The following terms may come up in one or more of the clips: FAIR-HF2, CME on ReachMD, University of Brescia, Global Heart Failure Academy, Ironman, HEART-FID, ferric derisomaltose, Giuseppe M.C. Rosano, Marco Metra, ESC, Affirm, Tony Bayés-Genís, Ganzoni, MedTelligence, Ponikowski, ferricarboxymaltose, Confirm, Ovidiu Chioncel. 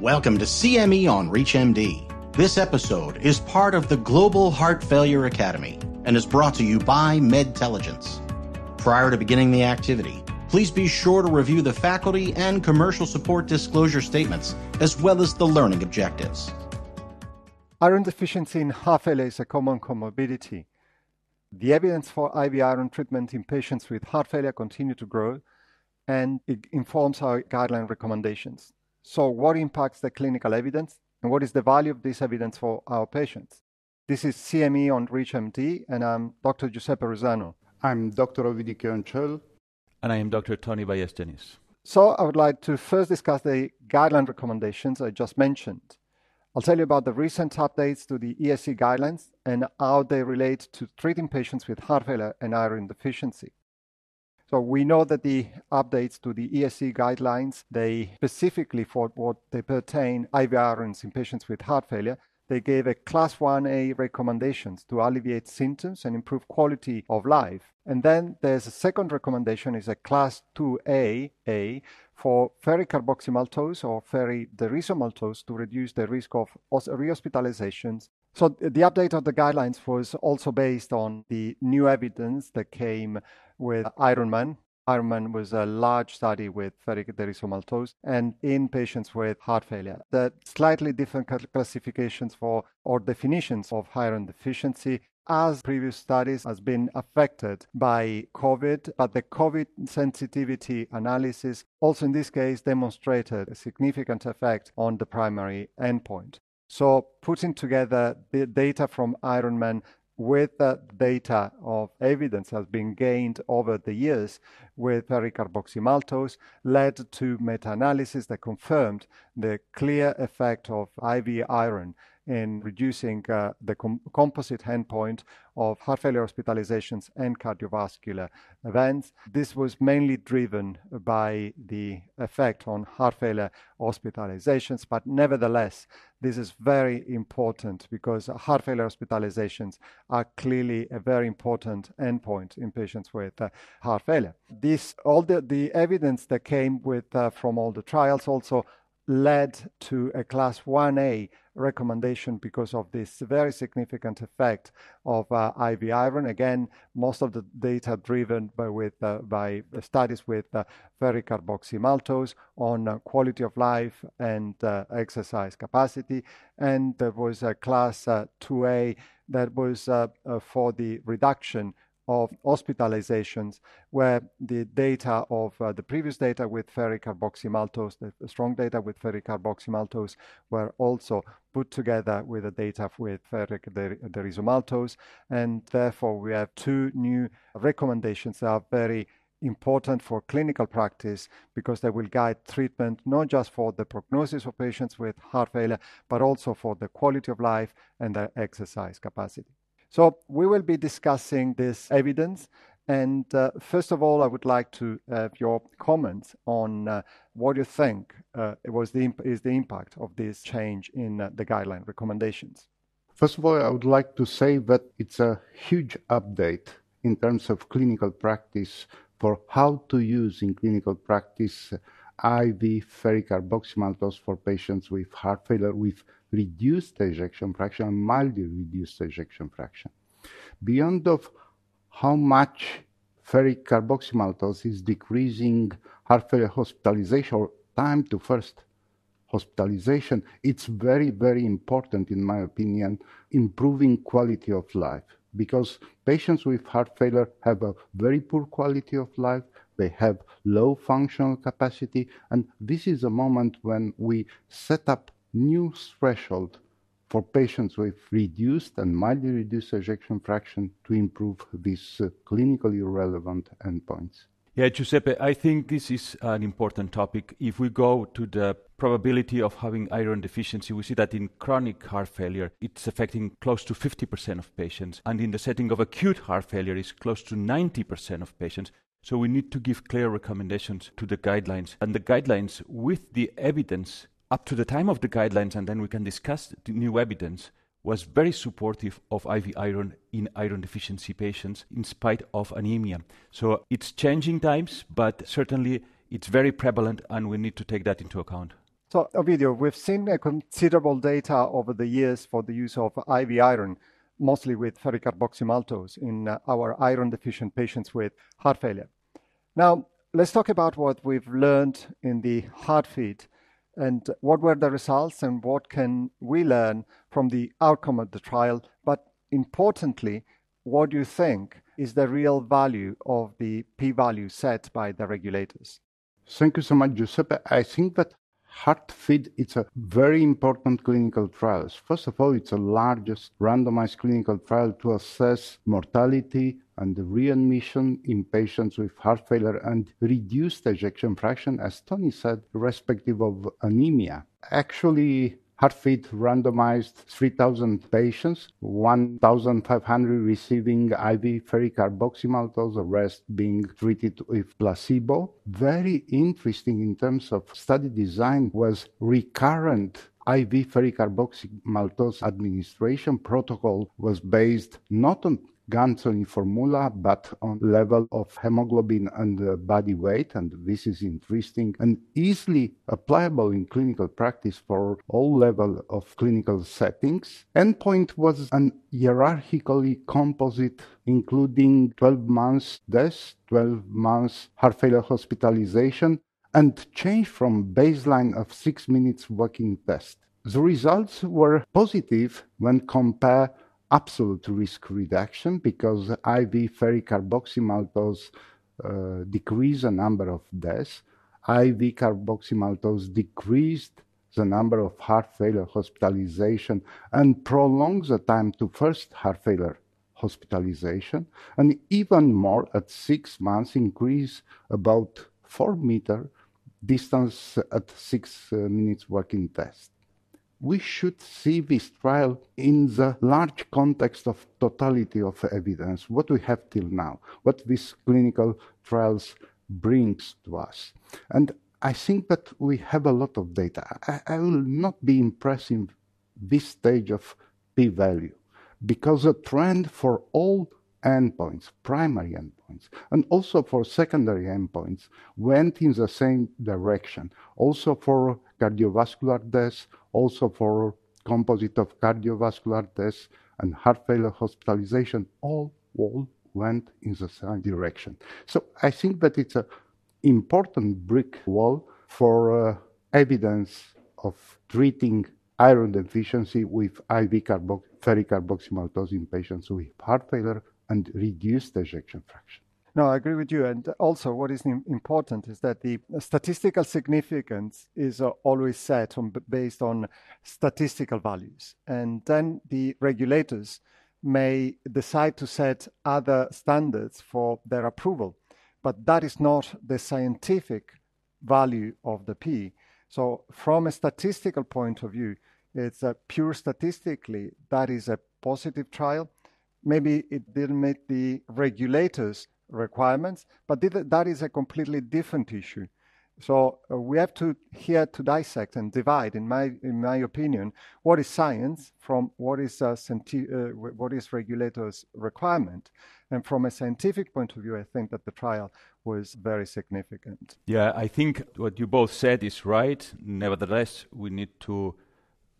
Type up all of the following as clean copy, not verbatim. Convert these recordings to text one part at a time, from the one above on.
Welcome to CME on ReachMD. This episode is part of the Global Heart Failure Academy and is brought to you by MedTelligence. Prior to beginning the activity, please be sure to review the faculty and commercial support disclosure statements, as well as the learning objectives. Iron deficiency in heart failure is a common comorbidity. The evidence for IV iron treatment in patients with heart failure continues to grow, and it informs our guideline recommendations. So what impacts the clinical evidence, and what is the value of this evidence for our patients? This is CME on ReachMD, and I'm Dr. Giuseppe Rosano. I'm Dr. Ovidiu Chioncel. And I am Dr. Tony Bayés-Genís. So I would like to first discuss the guideline recommendations I just mentioned. I'll tell you about the recent updates to the ESC guidelines and how they relate to treating patients with heart failure and iron deficiency. So we know that the updates to the ESC guidelines, they specifically for what they pertain IV irons in patients with heart failure, they gave a Class 1A recommendations to alleviate symptoms and improve quality of life. And then there's a second recommendation is a Class 2A for ferricarboxymaltose or ferric derisomaltose to reduce the risk of rehospitalizations. So the update of the guidelines was also based on the new evidence that came with Ironman. Ironman was a large study with ferric derisomaltose and in patients with heart failure. The slightly different classifications for or definitions of iron deficiency as previous studies has been affected by COVID, but the COVID sensitivity analysis also in this case demonstrated a significant effect on the primary endpoint. So putting together the data from Ironman with the data of evidence has been gained over the years with ferricarboxymaltose led to meta-analysis that confirmed the clear effect of IV iron in reducing the composite endpoint of heart failure hospitalizations and cardiovascular events. This was mainly driven by the effect on heart failure hospitalizations, but nevertheless, this is very important because heart failure hospitalizations are clearly a very important endpoint in patients with heart failure. All the evidence that came with from all the trials also led to a Class 1A recommendation because of this very significant effect of IV iron. Again, most of the data driven by studies with ferricarboxymaltose on quality of life and exercise capacity. And there was a Class 2A that was for the reduction of hospitalizations, where the data of the previous data with ferricarboxymaltose, the strong data with ferricarboxymaltose were also put together with the data with ferric derisomaltose, and therefore we have two new recommendations that are very important for clinical practice because they will guide treatment not just for the prognosis of patients with heart failure, but also for the quality of life and their exercise capacity. So we will be discussing this evidence, and first of all, I would like to have your comments on what you think is the impact of this change in the guideline recommendations. First of all, I would like to say that it's a huge update in terms of clinical practice for how to use in clinical practice IV ferricarboxymaltose for patients with heart failure with reduced ejection fraction and mildly reduced ejection fraction. Beyond of how much ferricarboxymaltose is decreasing heart failure hospitalization or time to first hospitalization, it's very, very important, in my opinion, improving quality of life because patients with heart failure have a very poor quality of life. They have low functional capacity, and this is a moment when we set up new threshold for patients with reduced and mildly reduced ejection fraction to improve these clinically relevant endpoints. Yeah, Giuseppe, I think this is an important topic. If we go to the probability of having iron deficiency, we see that in chronic heart failure, it's affecting close to 50% of patients. And in the setting of acute heart failure, it's close to 90% of patients. So we need to give clear recommendations to the guidelines. And the guidelines with the evidence up to the time of the guidelines, and then we can discuss the new evidence, was very supportive of IV iron in iron deficiency patients in spite of anemia. So it's changing times, but certainly it's very prevalent and we need to take that into account. So, Ovidiu, we've seen considerable data over the years for the use of IV iron, mostly with ferricarboxymaltose in our iron-deficient patients with heart failure. Now, let's talk about what we've learned in the HEART-FID and what were the results and what can we learn from the outcome of the trial. But importantly, what do you think is the real value of the p-value set by the regulators? Thank you so much, Giuseppe. I think that HEART-FID, it's a very important clinical trial. First of all, it's the largest randomized clinical trial to assess mortality and readmission in patients with heart failure and reduced ejection fraction, as Tony said, irrespective of anemia. Actually, HEART-FID randomized 3,000 patients, 1,500 receiving IV ferricarboxymaltose, the rest being treated with placebo. Very interesting in terms of study design was recurrent IV ferricarboxymaltose administration. Protocol was based not on Ganzoni formula, but on level of hemoglobin and body weight, and this is interesting and easily applicable in clinical practice for all levels of clinical settings. Endpoint was an hierarchically composite, including 12 months death, 12 months heart failure hospitalization, and change from baseline of 6 minutes walking test. The results were positive when compared absolute risk reduction, because IV ferricarboxymaltose decreased the number of deaths. IV carboxymaltose decreased the number of heart failure hospitalization and prolonged the time to first heart failure hospitalization. And even more, at 6 months, increase about 4-meter distance at 6 minutes walking test. We should see this trial in the large context of totality of evidence, what we have till now, what these clinical trials brings to us. And I think that we have a lot of data. I will not be impressed in this stage of p-value, because the trend for all endpoints, primary endpoints, and also for secondary endpoints, went in the same direction. Also for cardiovascular death, also for composite of cardiovascular death and heart failure hospitalization, all went in the same direction. So I think that it's an important brick wall for evidence of treating iron deficiency with IV ferricarboxymaltose in patients with heart failure and reduced ejection fraction. No, I agree with you. And also what is important is that the statistical significance is always set on, based on statistical values. And then the regulators may decide to set other standards for their approval. But that is not the scientific value of the P. So from a statistical point of view, it's pure statistically, that is a positive trial. Maybe it didn't meet the regulators' requirements, but that is a completely different issue. So we have to here to dissect and divide, in my opinion, what is science from what is regulators' requirement. And from a scientific point of view, I think that the trial was very significant. Yeah, I think what you both said is right. Nevertheless, we need to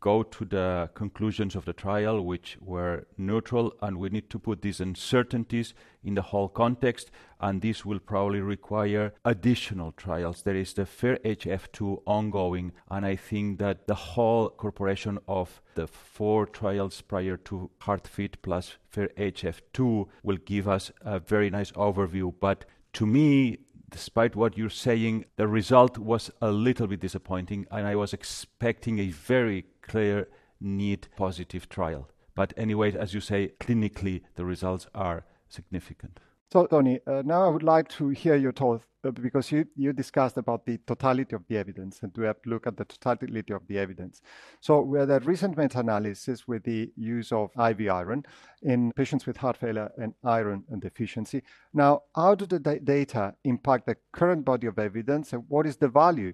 go to the conclusions of the trial, which were neutral, and we need to put these uncertainties in the whole context, and this will probably require additional trials. There is the FAIR-HF2 ongoing, and I think that the whole corporation of the 4 trials prior to HEART-FID plus FAIR-HF2 will give us a very nice overview. But to me, despite what you're saying, the result was a little bit disappointing, and I was expecting a very clear, neat, positive trial. But anyway, as you say, clinically, the results are significant. So, Tony, now I would like to hear your thoughts, because you discussed about the totality of the evidence, and we have to look at the totality of the evidence. So we had a recent meta-analysis with the use of IV iron in patients with heart failure and iron deficiency. Now, how do the data impact the current body of evidence, and what is the value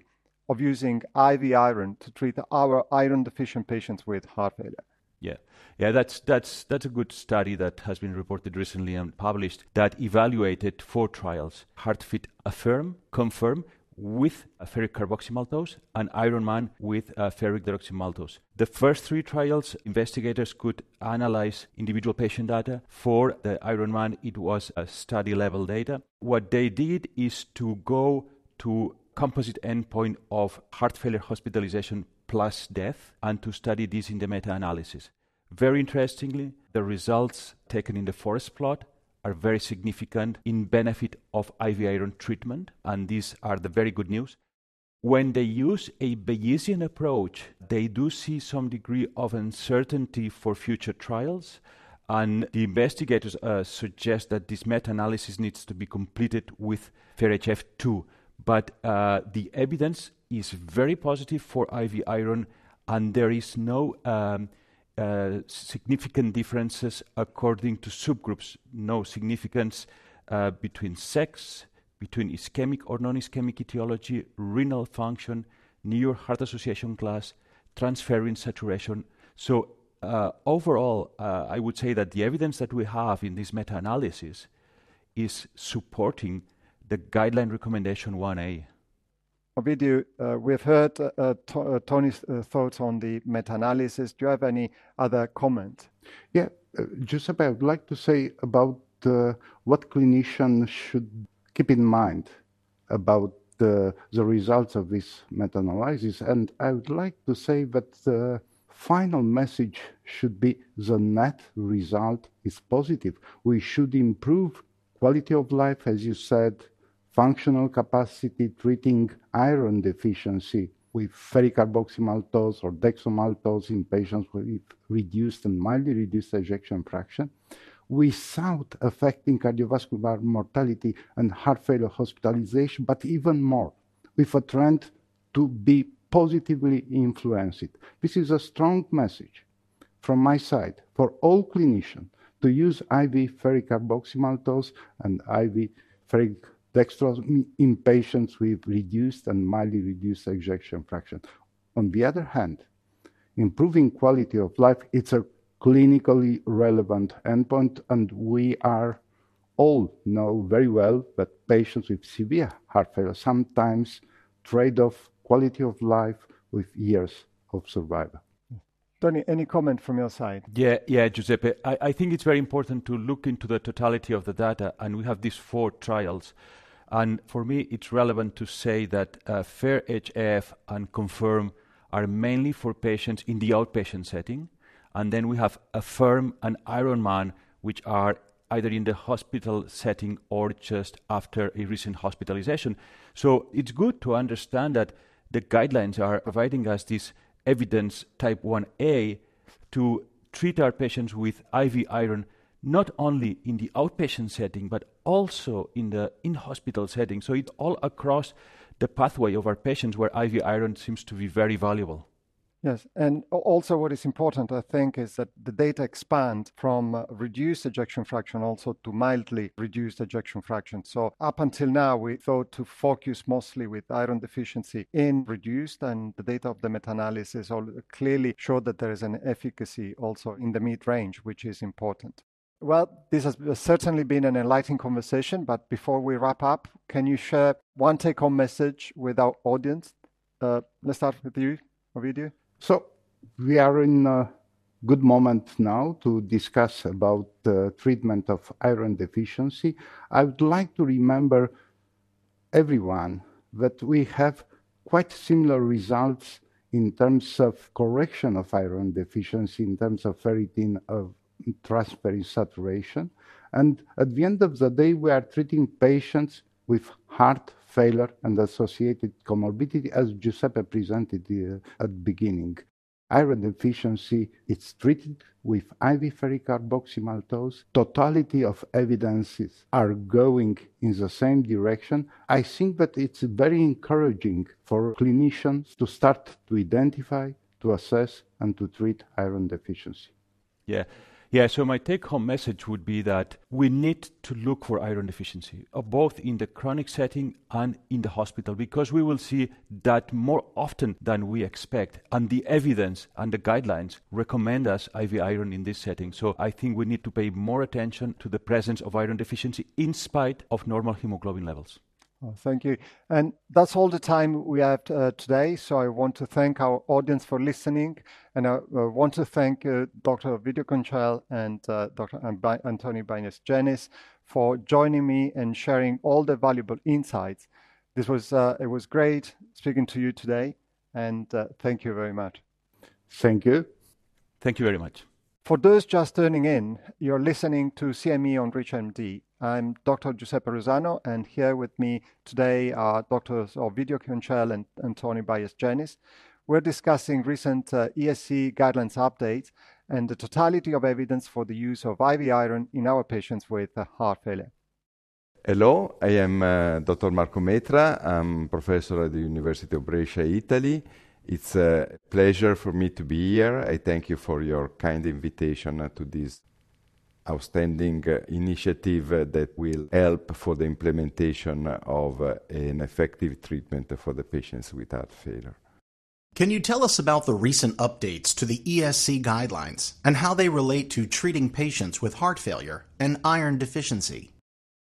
of using IV iron to treat our iron-deficient patients with heart failure? Yeah, that's a good study that has been reported recently and published that evaluated 4 trials, HEART-FID, Affirm, Confirm, with ferricarboxymaltose and Ironman with ferric derisomaltose. The first three trials, investigators could analyze individual patient data. For the Ironman, it was study-level data. What they did is to go to composite endpoint of heart failure hospitalization plus death and to study this in the meta-analysis. Very interestingly, the results taken in the forest plot are very significant in benefit of IV iron treatment, and these are the very good news. When they use a Bayesian approach, they do see some degree of uncertainty for future trials, and the investigators suggest that this meta-analysis needs to be completed with FAIR-HF2, but the evidence is very positive for IV iron, and there is no significant differences according to subgroups, no significance between sex, between ischemic or non-ischemic etiology, renal function, New York Heart Association class, transferrin saturation. So overall, I would say that the evidence that we have in this meta-analysis is supporting the guideline recommendation 1A. Ovidiu, we've heard Tony's thoughts on the meta-analysis. Do you have any other comment? Yeah, Giuseppe, I would like to say about what clinicians should keep in mind about the results of this meta-analysis. And I would like to say that the final message should be the net result is positive. We should improve quality of life, as you said, functional capacity, treating iron deficiency with ferricarboxymaltose or dexomaltose in patients with reduced and mildly reduced ejection fraction, without affecting cardiovascular mortality and heart failure hospitalization, but even more, with a trend to be positively influenced. This is a strong message from my side for all clinicians to use IV ferricarboxymaltose and IV ferric dextrose in patients with reduced and mildly reduced ejection fraction. On the other hand, improving quality of life, it's a clinically relevant endpoint, and we are all know very well that patients with severe heart failure sometimes trade off quality of life with years of survival. Tony, any comment from your side? Yeah, Giuseppe. I think it's very important to look into the totality of the data, and we have these four trials. And for me, it's relevant to say that FAIR-HF and Confirm are mainly for patients in the outpatient setting. And then we have Affirm and Ironman, which are either in the hospital setting or just after a recent hospitalization. So it's good to understand that the guidelines are providing us this evidence type 1A to treat our patients with IV iron, not only in the outpatient setting, but also in the in-hospital setting. So it's all across the pathway of our patients where IV iron seems to be very valuable. Yes, and also what is important, I think, is that the data expand from reduced ejection fraction also to mildly reduced ejection fraction. So up until now, we thought to focus mostly with iron deficiency in reduced, and the data of the meta-analysis clearly showed that there is an efficacy also in the mid-range, which is important. Well, this has certainly been an enlightening conversation, but before we wrap up, can you share one take-home message with our audience? Let's start with you, Ovidiu. So we are in a good moment now to discuss about the treatment of iron deficiency. I would like to remember everyone that we have quite similar results in terms of correction of iron deficiency, in terms of ferritin of transferrin saturation. And at the end of the day, we are treating patients with heart failure and associated comorbidity, as Giuseppe presented at the beginning. Iron deficiency, it's treated with IV ferricarboxymaltose. Totality of evidences are going in the same direction. I think that it's very encouraging for clinicians to start to identify, to assess, and to treat iron deficiency. Yeah, so my take-home message would be that we need to look for iron deficiency, both in the chronic setting and in the hospital, because we will see that more often than we expect. And the evidence and the guidelines recommend us IV iron in this setting. So I think we need to pay more attention to the presence of iron deficiency in spite of normal hemoglobin levels. Well, thank you. And that's all the time we have today. So I want to thank our audience for listening. And I want to thank Dr. Ovidiu Chioncel and Dr. Tony Bayés-Genís for joining me and sharing all the valuable insights. This was, it was great speaking to you today. And thank you very much. Thank you. Thank you very much. For those just tuning in, you're listening to CME on ReachMD. I'm Dr. Giuseppe Rosano, and here with me today are Drs. Ovidiu Chioncel and Tony Bayés-Genís. We're discussing recent ESC guidelines updates and the totality of evidence for the use of IV iron in our patients with heart failure. Hello, I am Dr. Marco Metra. I'm professor at the University of Brescia, Italy. It's a pleasure for me to be here. I thank you for your kind invitation to this outstanding initiative that will help for the implementation of an effective treatment for the patients with heart failure. Can you tell us about the recent updates to the ESC guidelines and how they relate to treating patients with heart failure and iron deficiency?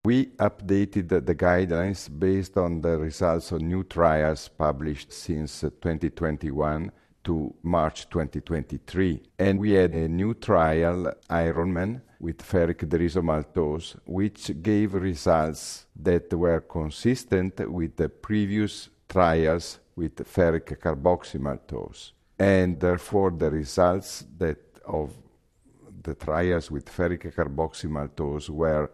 We updated the guidelines based on the results of new trials published since 2021 to March 2023. And we had a new trial, Ironman, with ferric derisomaltose, which gave results that were consistent with the previous trials with ferricarboxymaltose. And therefore, the results that of the trials with ferricarboxymaltose were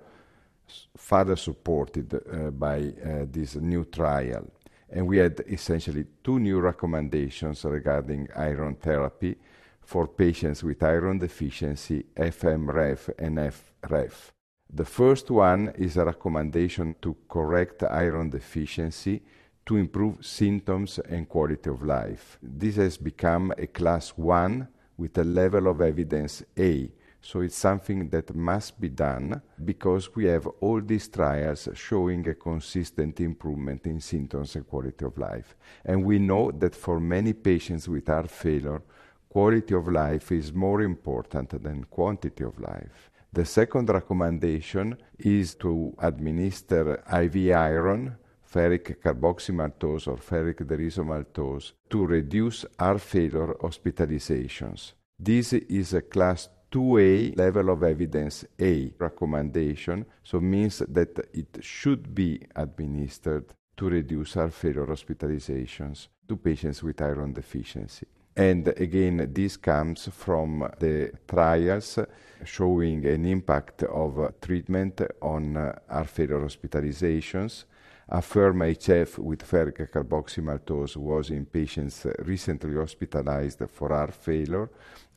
further supported by this new trial. And we had essentially two new recommendations regarding iron therapy for patients with iron deficiency, FMREF and FREF. The first one is a recommendation to correct iron deficiency to improve symptoms and quality of life. This has become a class 1 with a level of evidence A. So it's something that must be done because we have all these trials showing a consistent improvement in symptoms and quality of life. And we know that for many patients with heart failure, quality of life is more important than quantity of life. The second recommendation is to administer IV iron, ferric carboxymaltose or ferric derisomaltose, to reduce heart failure hospitalizations. This is a class 2A level of evidence A recommendation, so means that it should be administered to reduce heart failure hospitalizations to patients with iron deficiency. And again, this comes from the trials showing an impact of treatment on heart failure hospitalizations. Affirm HF with ferric carboxymaltose was in patients recently hospitalized for heart failure.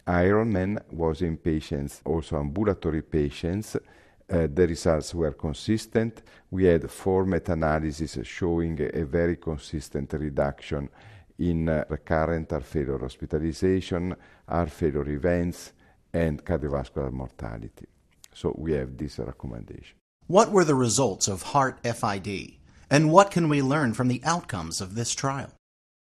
Ironman was in patients, also ambulatory patients. The results were consistent. We had 4 meta-analyses showing a very consistent reduction in recurrent heart failure hospitalization, heart failure events, and cardiovascular mortality. So we have this recommendation. What were the results of HEART-FID, and what can we learn from the outcomes of this trial?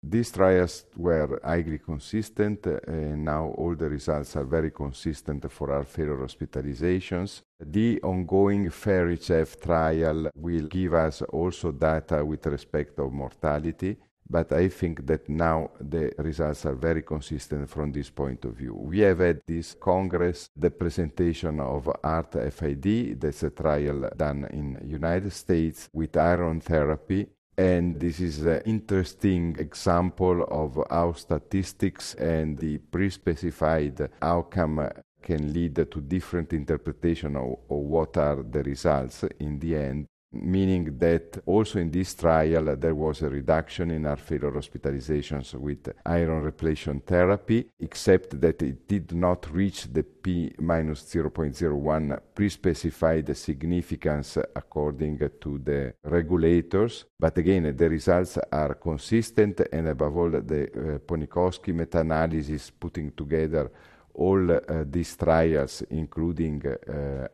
These trials were highly consistent, and now all the results are very consistent for heart failure hospitalizations. The ongoing FAIR-HF trial will give us also data with respect to mortality, but I think that now the results are very consistent from this point of view. We have at this Congress the presentation of HEART-FID, that's a trial done in the United States with iron therapy. And this is an interesting example of how statistics and the pre-specified outcome can lead to different interpretation of what are the results in the end, meaning that also in this trial there was a reduction in heart failure hospitalizations with iron replacement therapy, except that it did not reach the p-0.01 pre-specified significance according to the regulators. But again, the results are consistent, and above all, the Ponikowski meta-analysis putting together all these trials, including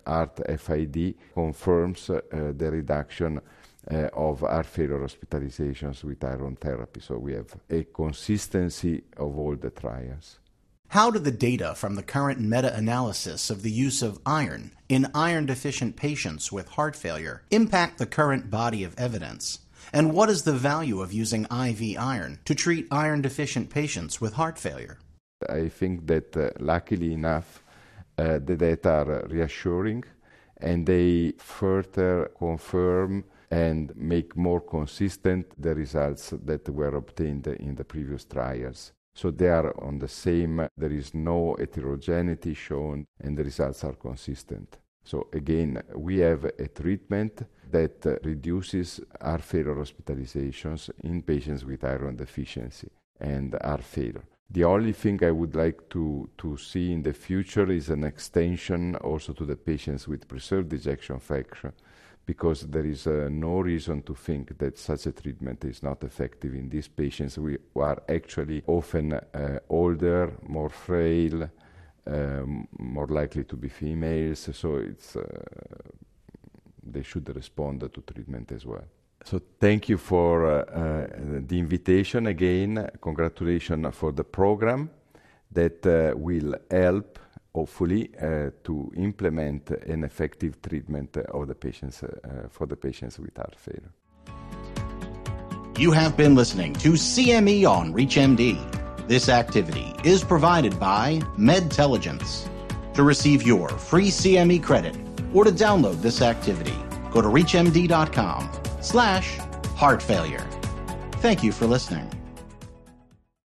HEART-FID, confirms the reduction of heart failure hospitalizations with iron therapy. So we have a consistency of all the trials. How do the data from the current meta-analysis of the use of iron in iron-deficient patients with heart failure impact the current body of evidence? And what is the value of using IV iron to treat iron-deficient patients with heart failure? I think that luckily enough, the data are reassuring and they further confirm and make more consistent the results that were obtained in the previous trials. So they are on the same, there is no heterogeneity shown and the results are consistent. So again, we have a treatment that reduces heart failure hospitalizations in patients with iron deficiency and heart failure. The only thing I would like to see in the future is an extension also to the patients with preserved ejection fraction, because there is no reason to think that such a treatment is not effective in these patients who are actually often older, more frail, more likely to be females, so it's they should respond to treatment as well. So thank you for the invitation again. Congratulations for the program that will help, hopefully, to implement an effective treatment of the patients for the patients with heart failure. You have been listening to CME on ReachMD. This activity is provided by MedTelligence. To receive your free CME credit or to download this activity, go to reachmd.com/heart-failure. Thank you for listening.